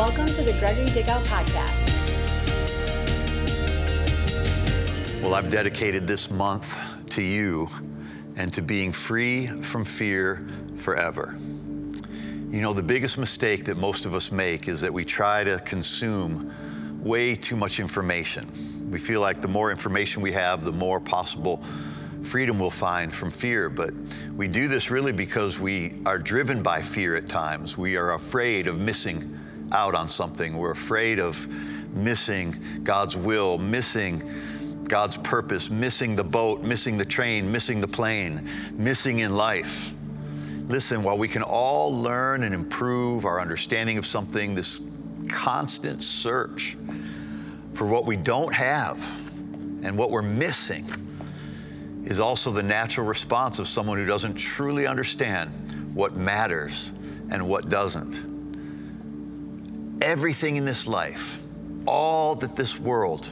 Welcome to the Gregory Dickow Podcast. Well, I've dedicated this month to you and to being free from fear forever. You know, the biggest mistake that most of us make is that we try to consume way too much information. We feel like the more information we have, the more possible freedom we'll find from fear. But we do this really because we are driven by fear at times. We are afraid of missing out on something. We're afraid of missing God's will, missing God's purpose, missing the boat, missing the train, missing the plane, missing in life. Listen, while we can all learn and improve our understanding of something, this constant search for what we don't have and what we're missing is also the natural response of someone who doesn't truly understand what matters and what doesn't. Everything in this life, all that this world,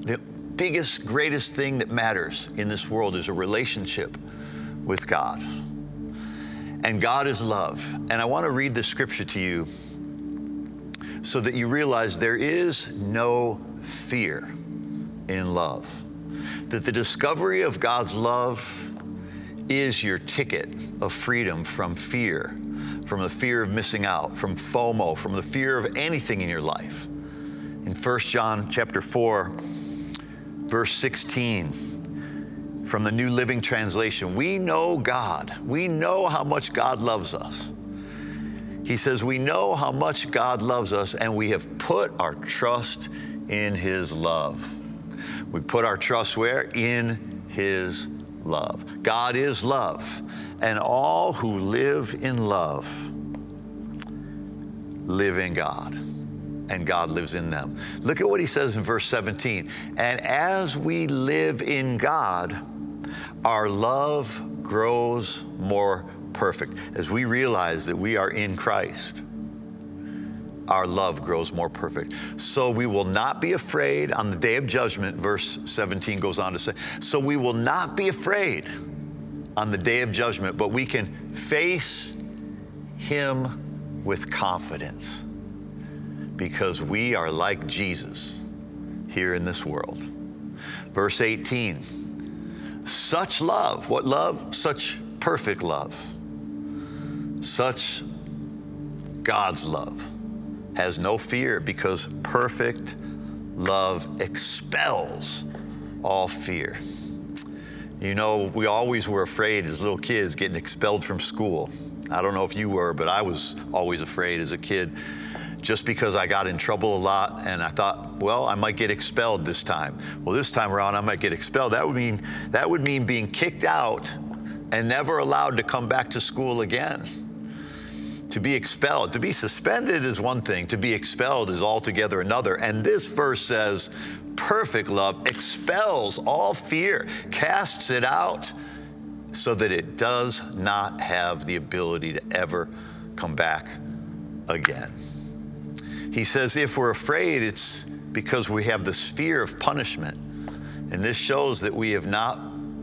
the biggest, greatest thing that matters in this world is a relationship with God. And God is love. And I want to read this scripture to you so that you realize there is no fear in love. That the discovery of God's love is your ticket of freedom from fear, from the fear of missing out, from FOMO, from the fear of anything in your life. In 1 John chapter 4, verse 16, from the New Living Translation, we know God. We know how much God loves us. He says, we know how much God loves us, and we have put our trust in His love. We put our trust where? In His love. God is love, and all who live in love live in God, and God lives in them. Look at what He says in verse 17. And as we live in God, our love grows more perfect. As we realize that we are in Christ, our love grows more perfect. So we will not be afraid on the day of judgment, verse 17 goes on to say, so we will not be afraid on the day of judgment, but we can face Him with confidence because we are like Jesus here in this world. Verse 18, such love, what love? Such perfect love, such God's love has no fear because perfect love expels all fear. You know, we always were afraid as little kids getting expelled from school. I don't know if you were, but I was always afraid as a kid just because I got in trouble a lot and I thought, well, I might get expelled this time. Well, this time around, I might get expelled. That would mean being kicked out and never allowed to come back to school again. To be expelled, to be suspended is one thing, to be expelled is altogether another. And this verse says, perfect love expels all fear, casts it out so that it does not have the ability to ever come back again. He says, if we're afraid, it's because we have this fear of punishment. And this shows that we have not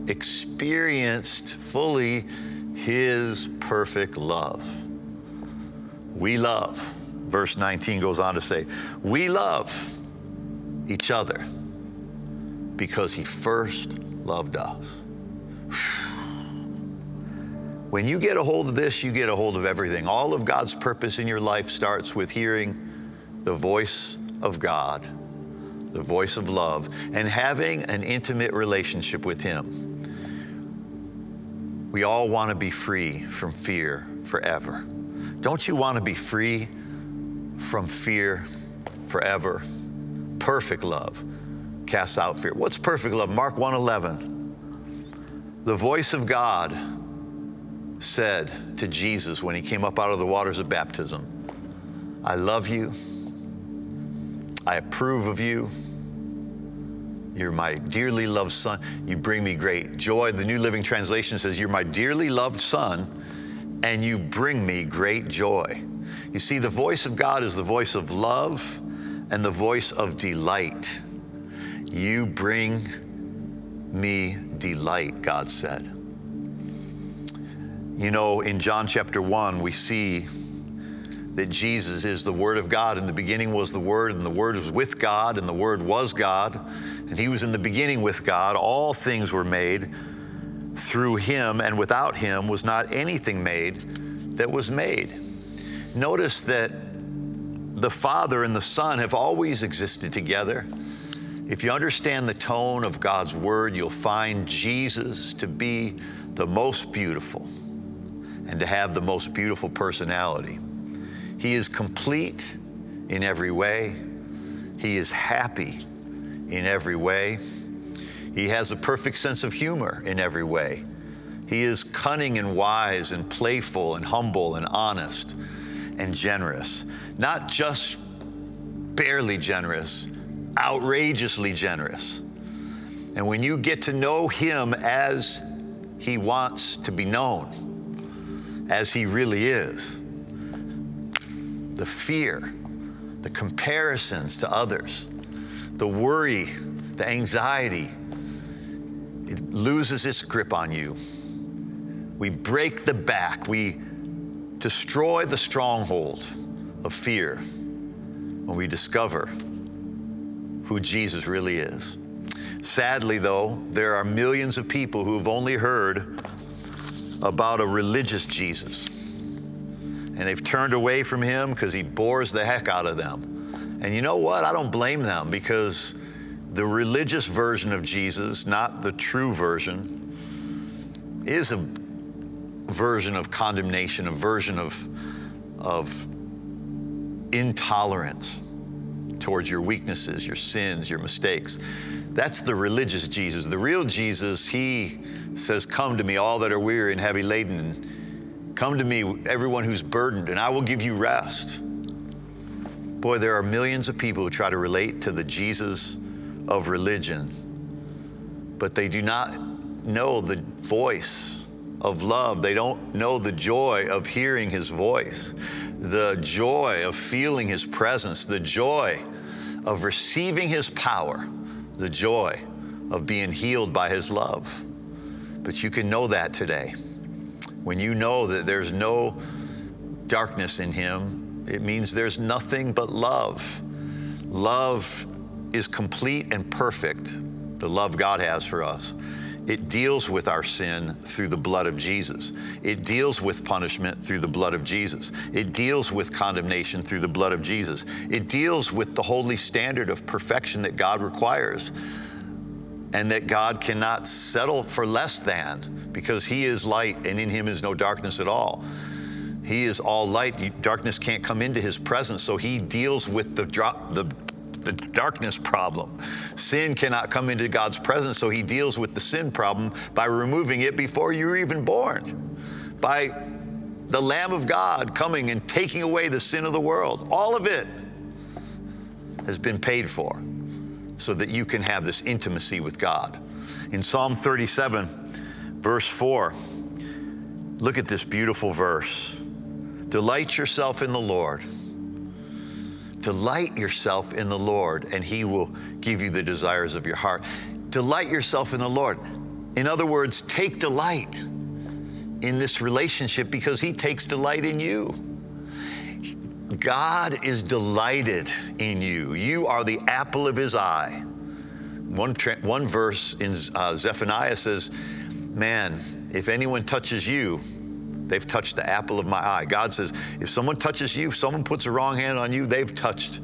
experienced fully His perfect love. We love, verse 19 goes on to say, we love each other because He first loved us. When you get a hold of this, you get a hold of everything. All of God's purpose in your life starts with hearing the voice of God, the voice of love, and having an intimate relationship with Him. We all want to be free from fear forever. Don't you want to be free from fear forever? Perfect love casts out fear. What's perfect love? Mark 1:11. The voice of God said to Jesus when He came up out of the waters of baptism, I love you. I approve of you. You're my dearly loved son. You bring me great joy. The New Living Translation says, you're my dearly loved son, and you bring me great joy. You see, the voice of God is the voice of love and the voice of delight. You bring me delight, God said. You know, in John chapter 1, we see that Jesus is the Word of God. In the beginning was the Word, and the Word was with God, and the Word was God, and He was in the beginning with God. All things were made through Him, and without Him was not anything made that was made. Notice that the Father and the Son have always existed together. If you understand the tone of God's Word, you'll find Jesus to be the most beautiful and to have the most beautiful personality. He is complete in every way. He is happy in every way. He has a perfect sense of humor in every way. He is cunning and wise and playful and humble and honest and generous. Not just barely generous, outrageously generous. And when you get to know Him as He wants to be known, as He really is, the fear, the comparisons to others, the worry, the anxiety, it loses its grip on you. We break the back. We destroy the stronghold of fear when we discover who Jesus really is. Sadly, though, there are millions of people who have only heard about a religious Jesus. And they've turned away from Him because He bores the heck out of them. And you know what? I don't blame them, because the religious version of Jesus, not the true version, is a version of condemnation, a version of intolerance towards your weaknesses, your sins, your mistakes. That's the religious Jesus. The real Jesus, He says, "Come to me, all that are weary and heavy laden. Come to me, everyone who's burdened, and I will give you rest." Boy, there are millions of people who try to relate to the Jesus of religion, but they do not know the voice of love. They don't know the joy of hearing His voice, the joy of feeling His presence, the joy of receiving His power, the joy of being healed by His love. But you can know that today. When you know that there's no darkness in Him, it means there's nothing but love. Love is complete and perfect, the love God has for us. It deals with our sin through the blood of Jesus. It deals with punishment through the blood of Jesus. It deals with condemnation through the blood of Jesus. It deals with the holy standard of perfection that God requires, and that God cannot settle for less than, because He is light and in Him is no darkness at all. He is all light. Darkness can't come into His presence, so He deals with the darkness problem. Sin cannot come into God's presence, so He deals with the sin problem by removing it before you were even born, by the Lamb of God coming and taking away the sin of the world. All of it has been paid for, so that you can have this intimacy with God. In Psalm 37, verse 4, look at this beautiful verse. Delight yourself in the Lord. Delight yourself in the Lord, and He will give you the desires of your heart. Delight yourself in the Lord. In other words, take delight in this relationship, because He takes delight in you. God is delighted in you. You are the apple of His eye. One verse in Zephaniah says, man, if anyone touches you, they've touched the apple of my eye. God says, if someone touches you, if someone puts a wrong hand on you, they've touched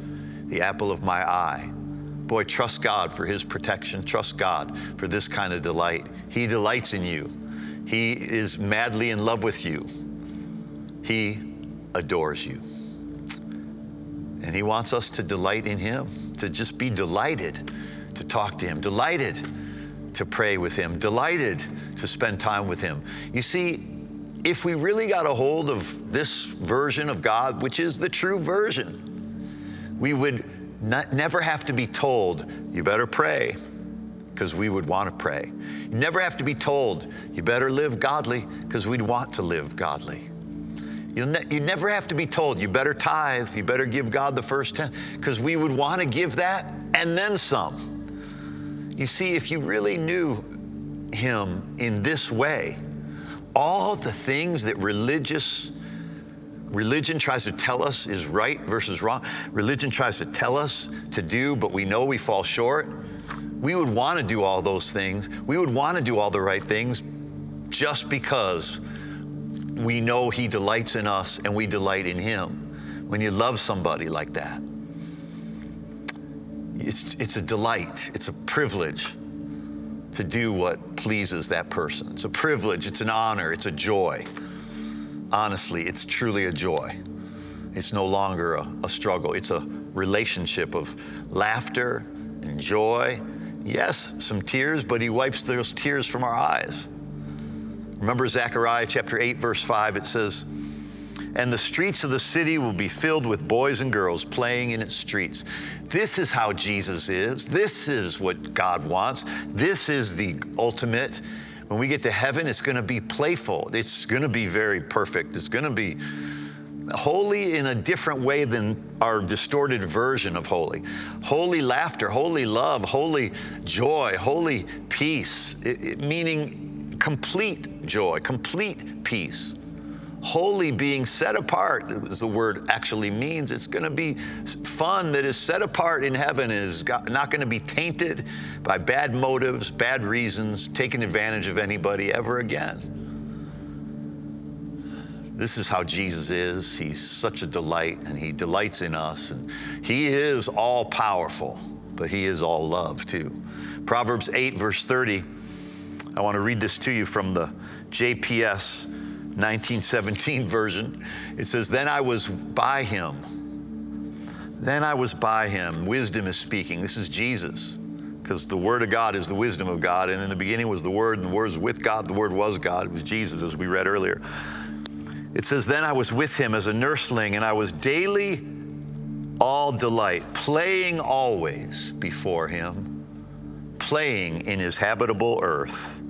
the apple of my eye. Boy, trust God for His protection. Trust God for this kind of delight. He delights in you. He is madly in love with you. He adores you. And He wants us to delight in Him, to just be delighted to talk to Him, delighted to pray with Him, delighted to spend time with Him. You see, if we really got a hold of this version of God, which is the true version, we would never have to be told, you better pray, because we would want to pray. You never have to be told, you better live godly, because we'd want to live godly. You never have to be told, you better tithe, you better give God the first 10, because we would want to give that and then some. You see, if you really knew Him in this way, all the things that religious religion tries to tell us is right versus wrong. Religion tries to tell us to do, but we know we fall short. We would want to do all those things. We would want to do all the right things just because we know He delights in us and we delight in Him. When you love somebody like that, it's a delight. It's a privilege to do what pleases that person. It's a privilege, it's an honor, it's a joy. Honestly, it's truly a joy. It's no longer a struggle. It's a relationship of laughter and joy. Yes, some tears, but He wipes those tears from our eyes. Remember Zechariah chapter 8, verse 5, it says, "And the streets of the city will be filled with boys and girls playing in its streets." This is how Jesus is. This is what God wants. This is the ultimate. When we get to heaven, it's going to be playful. It's going to be very perfect. It's going to be holy in a different way than our distorted version of holy. Holy laughter, holy love, holy joy, holy peace, meaning complete joy, complete peace. Holy, being set apart, as the word actually means. It's going to be fun that is set apart in heaven, is not going to be tainted by bad motives, bad reasons, taking advantage of anybody ever again. This is how Jesus is. He's such a delight, and He delights in us. And He is all powerful, but He is all love too. Proverbs 8, verse 30. I want to read this to you from the JPS 1917 version. It says, Then I was by him. Wisdom is speaking. This is Jesus, because the Word of God is the wisdom of God. And in the beginning was the Word, and the Word was with God. The Word was God. It was Jesus, as we read earlier. It says, then I was with Him as a nursling, and I was daily all delight, playing always before Him, playing in His habitable earth.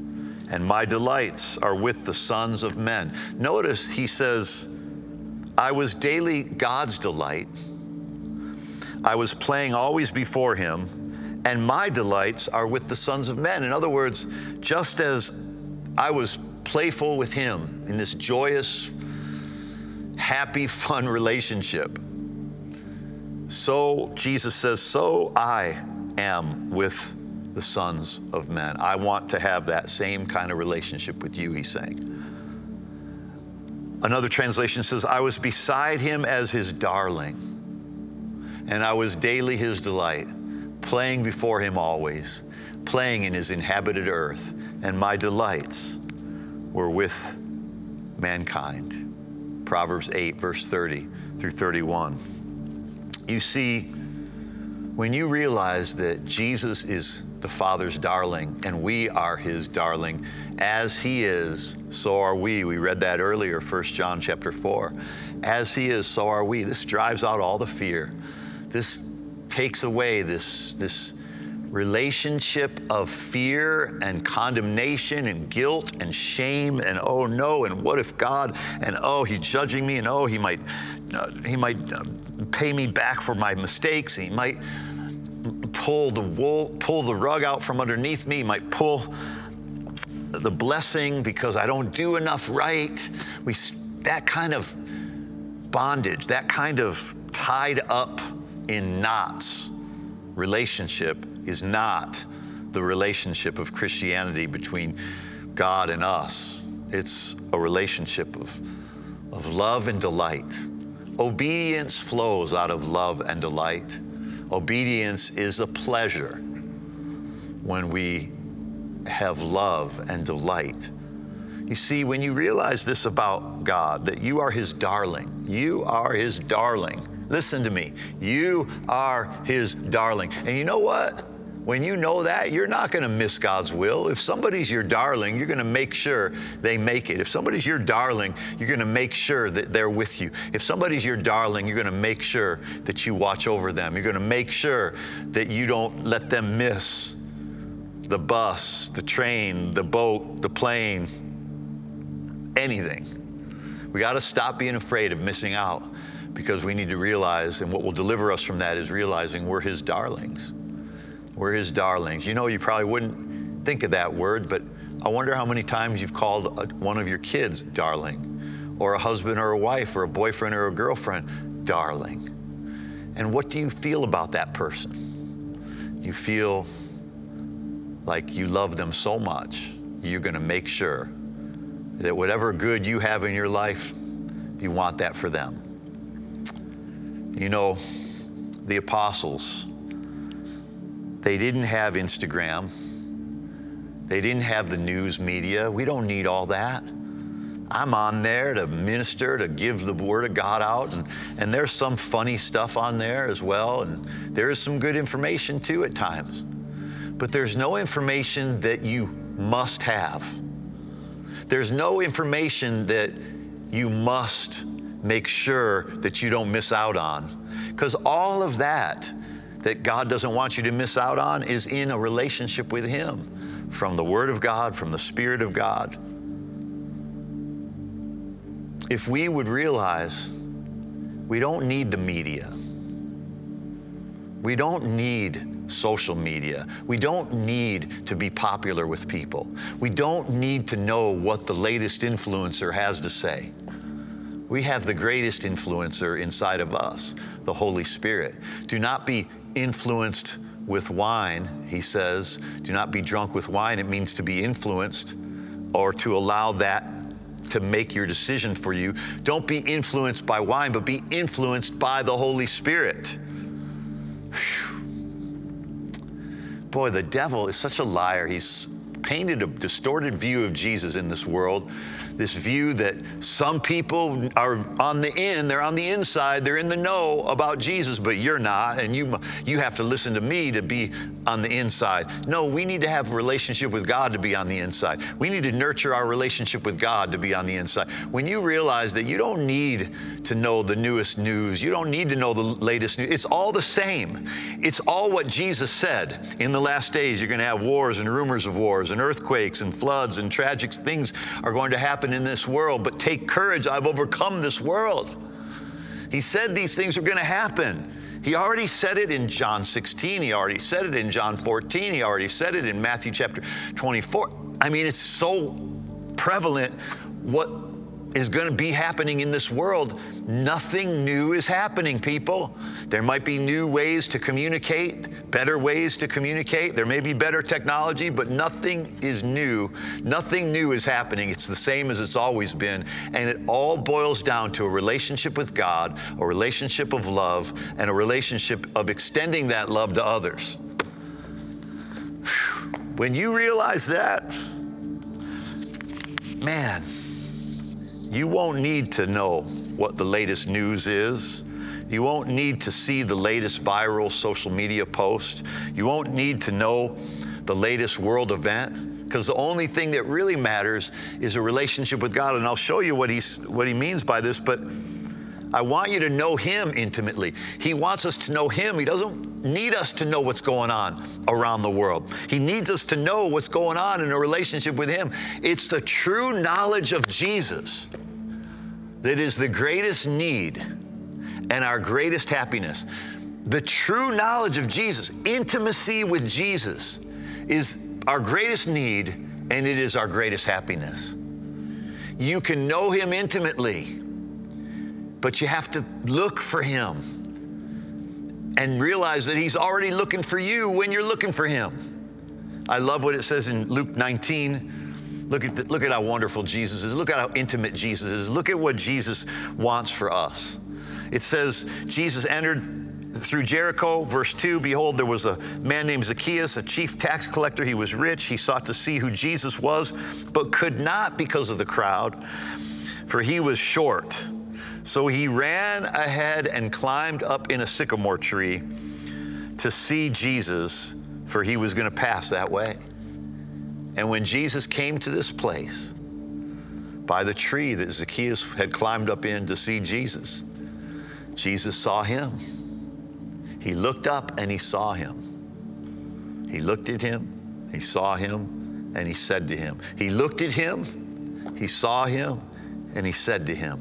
And my delights are with the sons of men. Notice He says, I was daily God's delight. I was playing always before Him, and my delights are with the sons of men. In other words, just as I was playful with Him in this joyous, happy, fun relationship, so Jesus says, so I am with the sons of men. I want to have that same kind of relationship with you, He's saying. Another translation says, I was beside Him as His darling, and I was daily His delight, playing before Him always, playing in His inhabited earth, and my delights were with mankind. Proverbs 8, verse 30 through 31. You see, when you realize that Jesus is the Father's darling and we are His darling, as He is, so are we. We read that earlier, 1 John chapter 4. As He is, so are we. This drives out all the fear. This takes away this relationship of fear and condemnation and guilt and shame and oh no, and what if God, and oh, He's judging me, and oh, He might pay me back for my mistakes. He might pull the rug out from underneath me. He might pull the blessing because I don't do enough right. That kind of bondage, that kind of tied up in knots relationship is not the relationship of Christianity between God and us. It's a relationship of love and delight. Obedience flows out of love and delight. Obedience is a pleasure when we have love and delight. You see, when you realize this about God, that you are His darling, you are His darling. Listen to me. You are His darling. And you know what? When you know that, you're not going to miss God's will. If somebody's your darling, you're going to make sure they make it. If somebody's your darling, you're going to make sure that they're with you. If somebody's your darling, you're going to make sure that you watch over them. You're going to make sure that you don't let them miss the bus, the train, the boat, the plane, anything. We got to stop being afraid of missing out, because we need to realize, and what will deliver us from that is realizing we're His darlings. We're His darlings. You know, you probably wouldn't think of that word, but I wonder how many times you've called one of your kids darling, or a husband or a wife or a boyfriend or a girlfriend, darling. And what do you feel about that person? You feel like you love them so much, you're gonna make sure that whatever good you have in your life, you want that for them. You know, the apostles, they didn't have Instagram. They didn't have the news media. We don't need all that. I'm on there to minister, to give the word of God out. And there's some funny stuff on there as well. And there is some good information too at times. But there's no information that you must have. There's no information that you must make sure that you don't miss out on. Because all of that God doesn't want you to miss out on is in a relationship with Him, from the Word of God, from the Spirit of God. If we would realize we don't need the media, we don't need social media, we don't need to be popular with people, we don't need to know what the latest influencer has to say. We have the greatest influencer inside of us, the Holy Spirit. Do not be influenced with wine, he says. Do not be drunk with wine. It means to be influenced or to allow that to make your decision for you. Don't be influenced by wine, but be influenced by the Holy Spirit. Whew. Boy, the devil is such a liar. He's painted a distorted view of Jesus in this world. This view that some people are on the in, they're on the inside, they're in the know about Jesus, but you're not, and you have to listen to me to be on the inside. No, we need to have a relationship with God to be on the inside. We need to nurture our relationship with God to be on the inside. When you realize that you don't need to know the newest news, you don't need to know the latest news, it's all the same. It's all what Jesus said. In the last days, you're gonna have wars and rumors of wars and earthquakes and floods and tragic things are going to happen in this world, but take courage, I've overcome this world. He said these things are going to happen. He already said it in John 16. He already said it in John 14. He already said it in Matthew chapter 24. I mean, it's so prevalent what is going to be happening in this world. Nothing new is happening, people. There might be new ways to communicate, better ways to communicate. There may be better technology, but nothing is new. Nothing new is happening. It's the same as it's always been. And it all boils down to a relationship with God, a relationship of love, and a relationship of extending that love to others. When you realize that, man, you won't need to know what the latest news is. You won't need to see the latest viral social media post. You won't need to know the latest world event, because the only thing that really matters is a relationship with God. And I'll show you what he means by this, but I want you to know Him intimately. He wants us to know Him. He doesn't need us to know what's going on around the world. He needs us to know what's going on in a relationship with Him. It's the true knowledge of Jesus that is the greatest need and our greatest happiness. The true knowledge of Jesus, intimacy with Jesus, is our greatest need, and it is our greatest happiness. You can know Him intimately, but you have to look for Him and realize that He's already looking for you when you're looking for Him. I love what it says in Luke 19. Look at how wonderful Jesus is. Look at how intimate Jesus is. Look at what Jesus wants for us. It says, Jesus entered through Jericho, verse 2, behold, there was a man named Zacchaeus, a chief tax collector. He was rich. He sought to see who Jesus was, but could not because of the crowd, for he was short. So he ran ahead and climbed up in a sycamore tree to see Jesus, for he was going to pass that way. And when Jesus came to this place by the tree that Zacchaeus had climbed up in to see Jesus, Jesus saw him. He looked up and he saw him. He looked at him, he saw him, and he said to him. He looked at him, he saw him, and he said to him,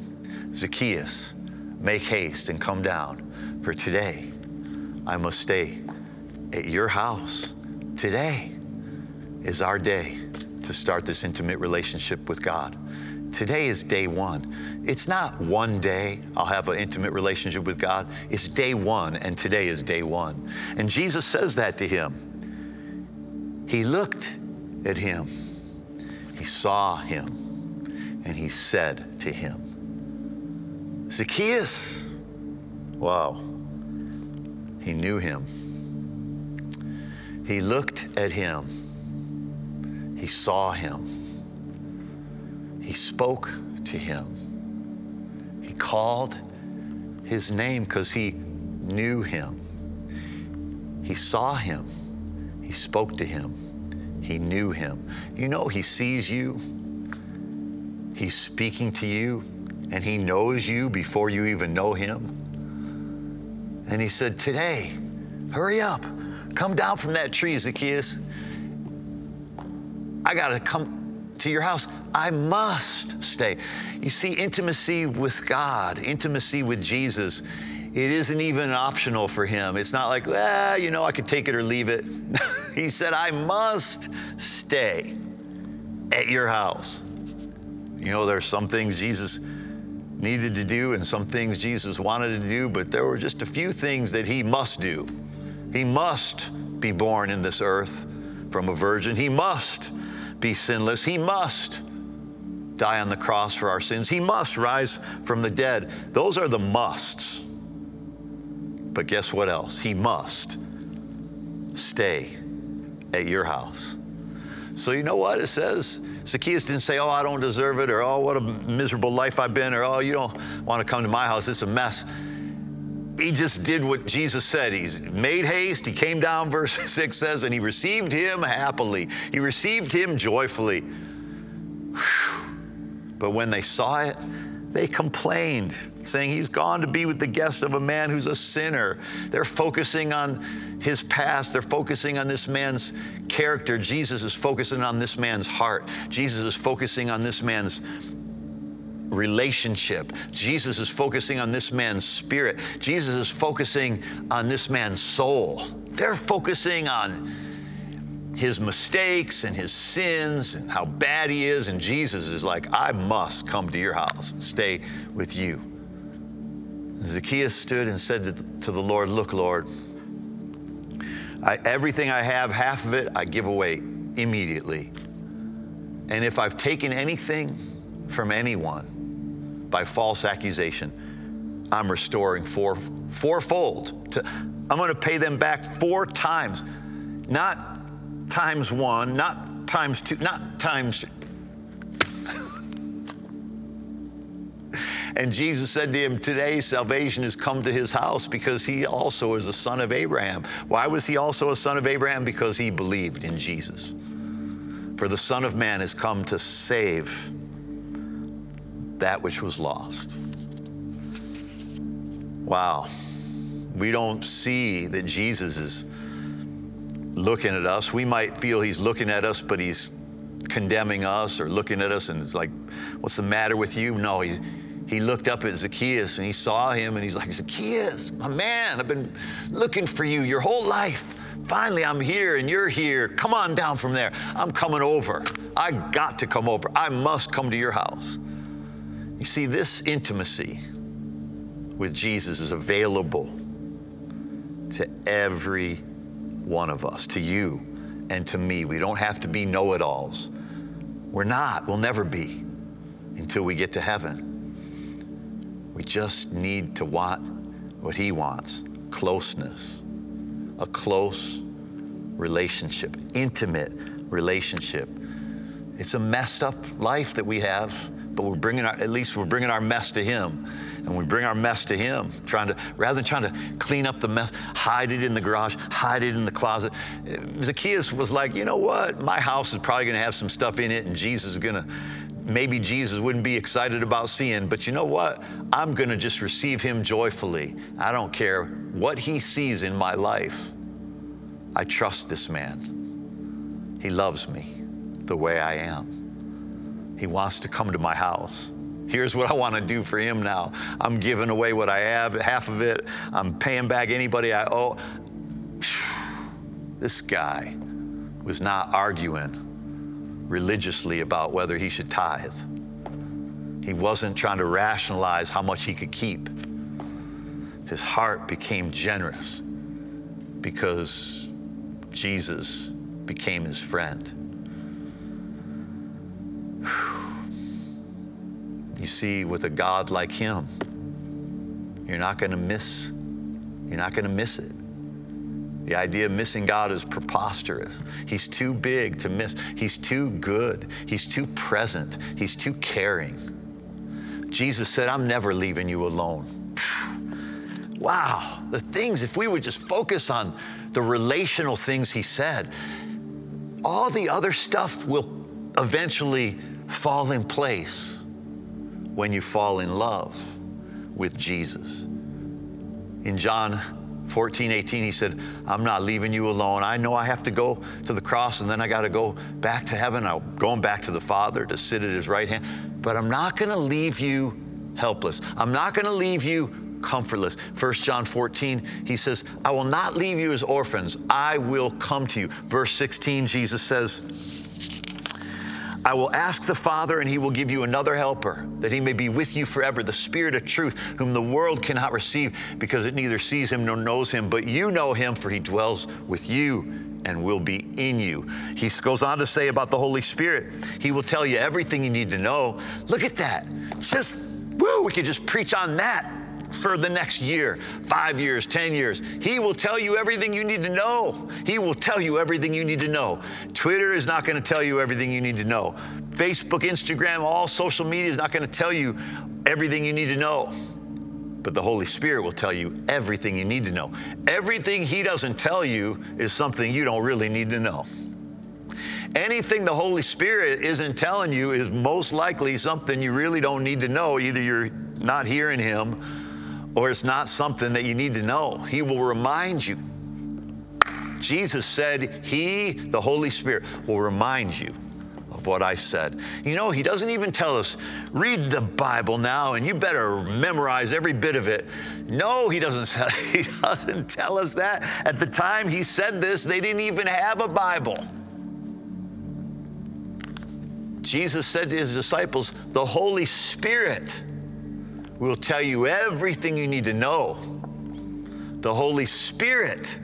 Zacchaeus, make haste and come down, for today I must stay at your house. Today is our day to start this intimate relationship with God. Today is day one. It's not one day I'll have an intimate relationship with God. It's day one, and today is day one. And Jesus says that to him. He looked at him. He saw him. And he said to him, Zacchaeus. Wow. He knew him. He looked at him. He saw him. He spoke to him. He called his name because he knew him. He saw him. He spoke to him. He knew him. You know, he sees you. He's speaking to you, and he knows you before you even know him. And he said, today, hurry up. Come down from that tree, Zacchaeus. I gotta come to your house. I must stay. You see, intimacy with God, intimacy with Jesus, it isn't even optional for him. It's not like, well, you know, I could take it or leave it. He said, I must stay at your house. You know, there's some things Jesus needed to do and some things Jesus wanted to do, but there were just a few things that he must do. He must be born in this earth from a virgin. He must be sinless. He must die on the cross for our sins. He must rise from the dead. Those are the musts. But guess what else? He must stay at your house. So you know what it says? Zacchaeus didn't say, oh, I don't deserve it, or oh, what a miserable life I've been, or oh, you don't want to come to my house. It's a mess. He just did what Jesus said. He's made haste. He came down, verse 6 says, and he received him happily. He received him joyfully. Whew. But when they saw it, they complained, saying he's gone to be with the guest of a man who's a sinner. They're focusing on his past. They're focusing on this man's character. Jesus is focusing on this man's heart. Jesus is focusing on this man's relationship. Jesus is focusing on this man's spirit. Jesus is focusing on this man's soul. They're focusing on his mistakes and his sins and how bad he is. And Jesus is like, I must come to your house and stay with you. Zacchaeus stood and said to the Lord, look, Lord, everything I have, half of it, I give away immediately. And if I've taken anything from anyone, by false accusation, I'm restoring fourfold. I'm going to pay them back 4 times, not times 1, not times 2, not times. And Jesus said to him, today salvation has come to his house because he also is a son of Abraham. Why was he also a son of Abraham? Because he believed in Jesus. For the Son of Man has come to save that which was lost. Wow. We don't see that Jesus is looking at us. We might feel he's looking at us, but he's condemning us or looking at us and it's like, what's the matter with you? No, he looked up at Zacchaeus and he saw him and he's like, Zacchaeus, my man, I've been looking for you your whole life. Finally, I'm here and you're here. Come on down from there. I'm coming over. I got to come over. I must come to your house. You see, this intimacy with Jesus is available to every one of us, to you and to me. We don't have to be know-it-alls. We're not. We'll never be until we get to heaven. We just need to want what he wants, closeness, a close relationship, intimate relationship. It's a messed up life that we have. But we're bringing our, at least we're bringing our mess to him. And we bring our mess to him, rather than trying to clean up the mess, hide it in the garage, hide it in the closet. Zacchaeus was like, you know what? My house is probably going to have some stuff in it, and maybe Jesus wouldn't be excited about seeing, but you know what? I'm going to just receive him joyfully. I don't care what he sees in my life. I trust this man. He loves me the way I am. He wants to come to my house. Here's what I want to do for him now. I'm giving away what I have, half of it. I'm paying back anybody I owe. This guy was not arguing religiously about whether he should tithe. He wasn't trying to rationalize how much he could keep. His heart became generous because Jesus became his friend. Whew. You see, with a God like him, you're not going to miss it. The idea of missing God is preposterous. He's too big to miss. He's too good. He's too present. He's too caring. Jesus said, I'm never leaving you alone. Wow, the things, if we would just focus on the relational things he said, all the other stuff will eventually fall in place when you fall in love with Jesus. In John 14:18, he said, I'm not leaving you alone. I know I have to go to the cross and then I got to go back to heaven. I'm going back to the Father to sit at his right hand, but I'm not going to leave you helpless. I'm not going to leave you comfortless. 1 John 14, he says, I will not leave you as orphans. I will come to you. Verse 16, Jesus says, I will ask the Father and he will give you another helper that he may be with you forever, the Spirit of truth, whom the world cannot receive because it neither sees him nor knows him, but you know him, for he dwells with you and will be in you. He goes on to say about the Holy Spirit, he will tell you everything you need to know. Look at that. Just, woo, we could just preach on that for the next year, 5 years, 10 years. He will tell you everything you need to know. He will tell you everything you need to know. Twitter is not going to tell you everything you need to know. Facebook, Instagram, all social media is not going to tell you everything you need to know. But the Holy Spirit will tell you everything you need to know. Everything he doesn't tell you is something you don't really need to know. Anything the Holy Spirit isn't telling you is most likely something you really don't need to know. Either you're not hearing him, or it's not something that you need to know. He will remind you. Jesus said, he, the Holy Spirit, will remind you of what I said. You know, he doesn't even tell us, read the Bible now and you better memorize every bit of it. No, he doesn't tell us that. At the time he said this, they didn't even have a Bible. Jesus said to his disciples, the Holy Spirit will tell you everything you need to know. The Holy Spirit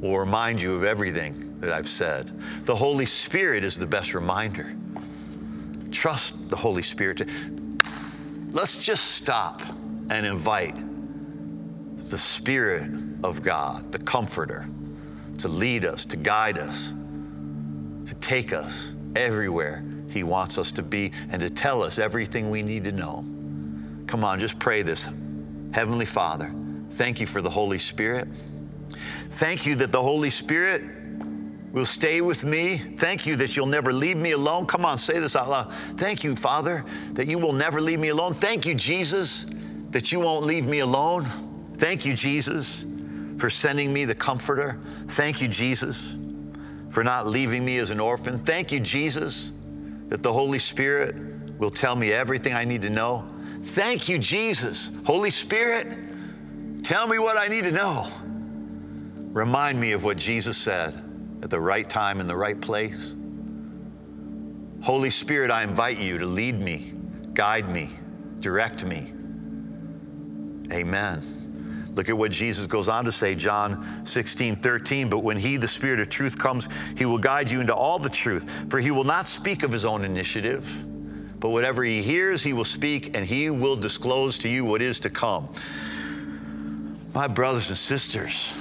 will remind you of everything that I've said. The Holy Spirit is the best reminder. Trust the Holy Spirit. Let's just stop and invite the Spirit of God, the Comforter, to lead us, to guide us, to take us everywhere he wants us to be and to tell us everything we need to know. Come on, just pray this. Heavenly Father, thank you for the Holy Spirit. Thank you that the Holy Spirit will stay with me. Thank you that you'll never leave me alone. Come on, say this out loud. Thank you, Father, that you will never leave me alone. Thank you, Jesus, that you won't leave me alone. Thank you, Jesus, for sending me the Comforter. Thank you, Jesus, for not leaving me as an orphan. Thank you, Jesus, that the Holy Spirit will tell me everything I need to know. Thank you, Jesus. Holy Spirit, tell me what I need to know. Remind me of what Jesus said at the right time in the right place. Holy Spirit, I invite you to lead me, guide me, direct me. Amen. Look at what Jesus goes on to say, John 16:13, but when he, the Spirit of truth, comes, he will guide you into all the truth, for he will not speak of his own initiative. But whatever he hears, he will speak, and he will disclose to you what is to come. My brothers and sisters,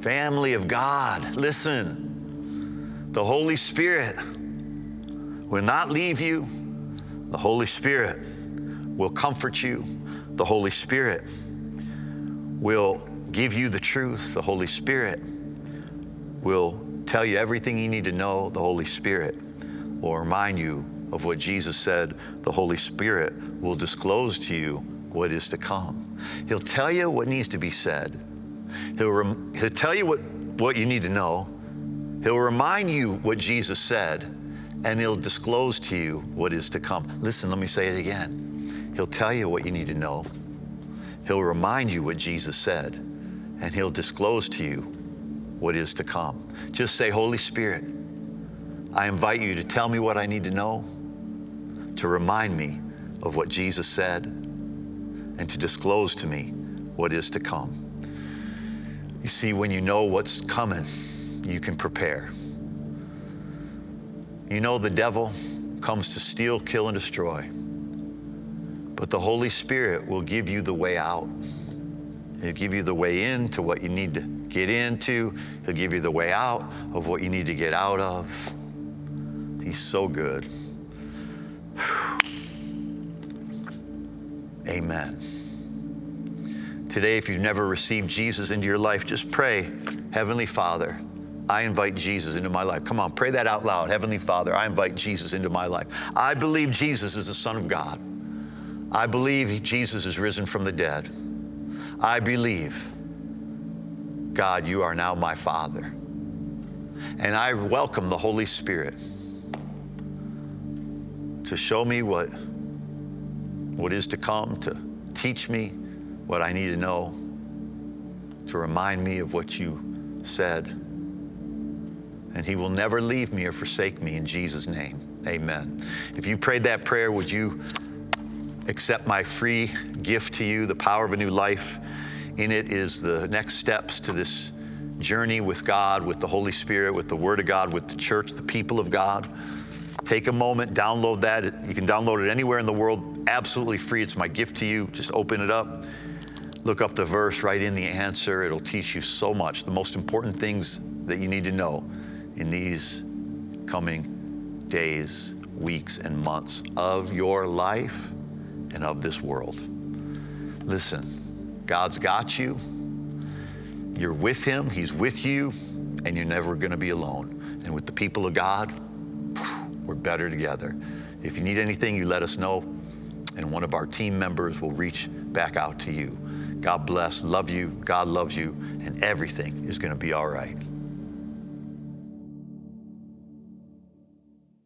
family of God, listen. The Holy Spirit will not leave you. The Holy Spirit will comfort you. The Holy Spirit will give you the truth. The Holy Spirit will tell you everything you need to know. The Holy Spirit will remind you of what Jesus said. The Holy Spirit will disclose to you what is to come. He'll tell you what needs to be said. He'll tell you what you need to know. He'll remind you what Jesus said, and he'll disclose to you what is to come. Listen, let me say it again. He'll tell you what you need to know. He'll remind you what Jesus said, and he'll disclose to you what is to come. Just say, Holy Spirit, I invite you to tell me what I need to know. to remind me of what Jesus said and to disclose to me what is to come. You see, when you know what's coming, you can prepare. You know the devil comes to steal, kill, and destroy, but the Holy Spirit will give you the way out. He'll give you the way into what you need to get into. He'll give you the way out of what you need to get out of. He's so good. Amen. Today, if you've never received Jesus into your life, just pray, Heavenly Father, I invite Jesus into my life. Come on, pray that out loud. Heavenly Father, I invite Jesus into my life. I believe Jesus is the Son of God. I believe Jesus is risen from the dead. I believe, God, you are now my Father. And I welcome the Holy Spirit to show me what is to come, to teach me what I need to know, to remind me of what you said. And he will never leave me or forsake me in Jesus' name. Amen. If you prayed that prayer, would you accept my free gift to you, the power of a new life? In it is the next steps to this journey with God, with the Holy Spirit, with the Word of God, with the church, the people of God. Take a moment, download that. You can download it anywhere in the world, absolutely free. It's my gift to you. Just open it up, look up the verse, write in the answer. It'll teach you so much, the most important things that you need to know in these coming days, weeks, and months of your life and of this world. Listen, God's got you. You're with him, he's with you, and you're never gonna be alone. And with the people of God, we're better together. If you need anything, you let us know, and one of our team members will reach back out to you. God bless, love you, God loves you, and everything is gonna be all right.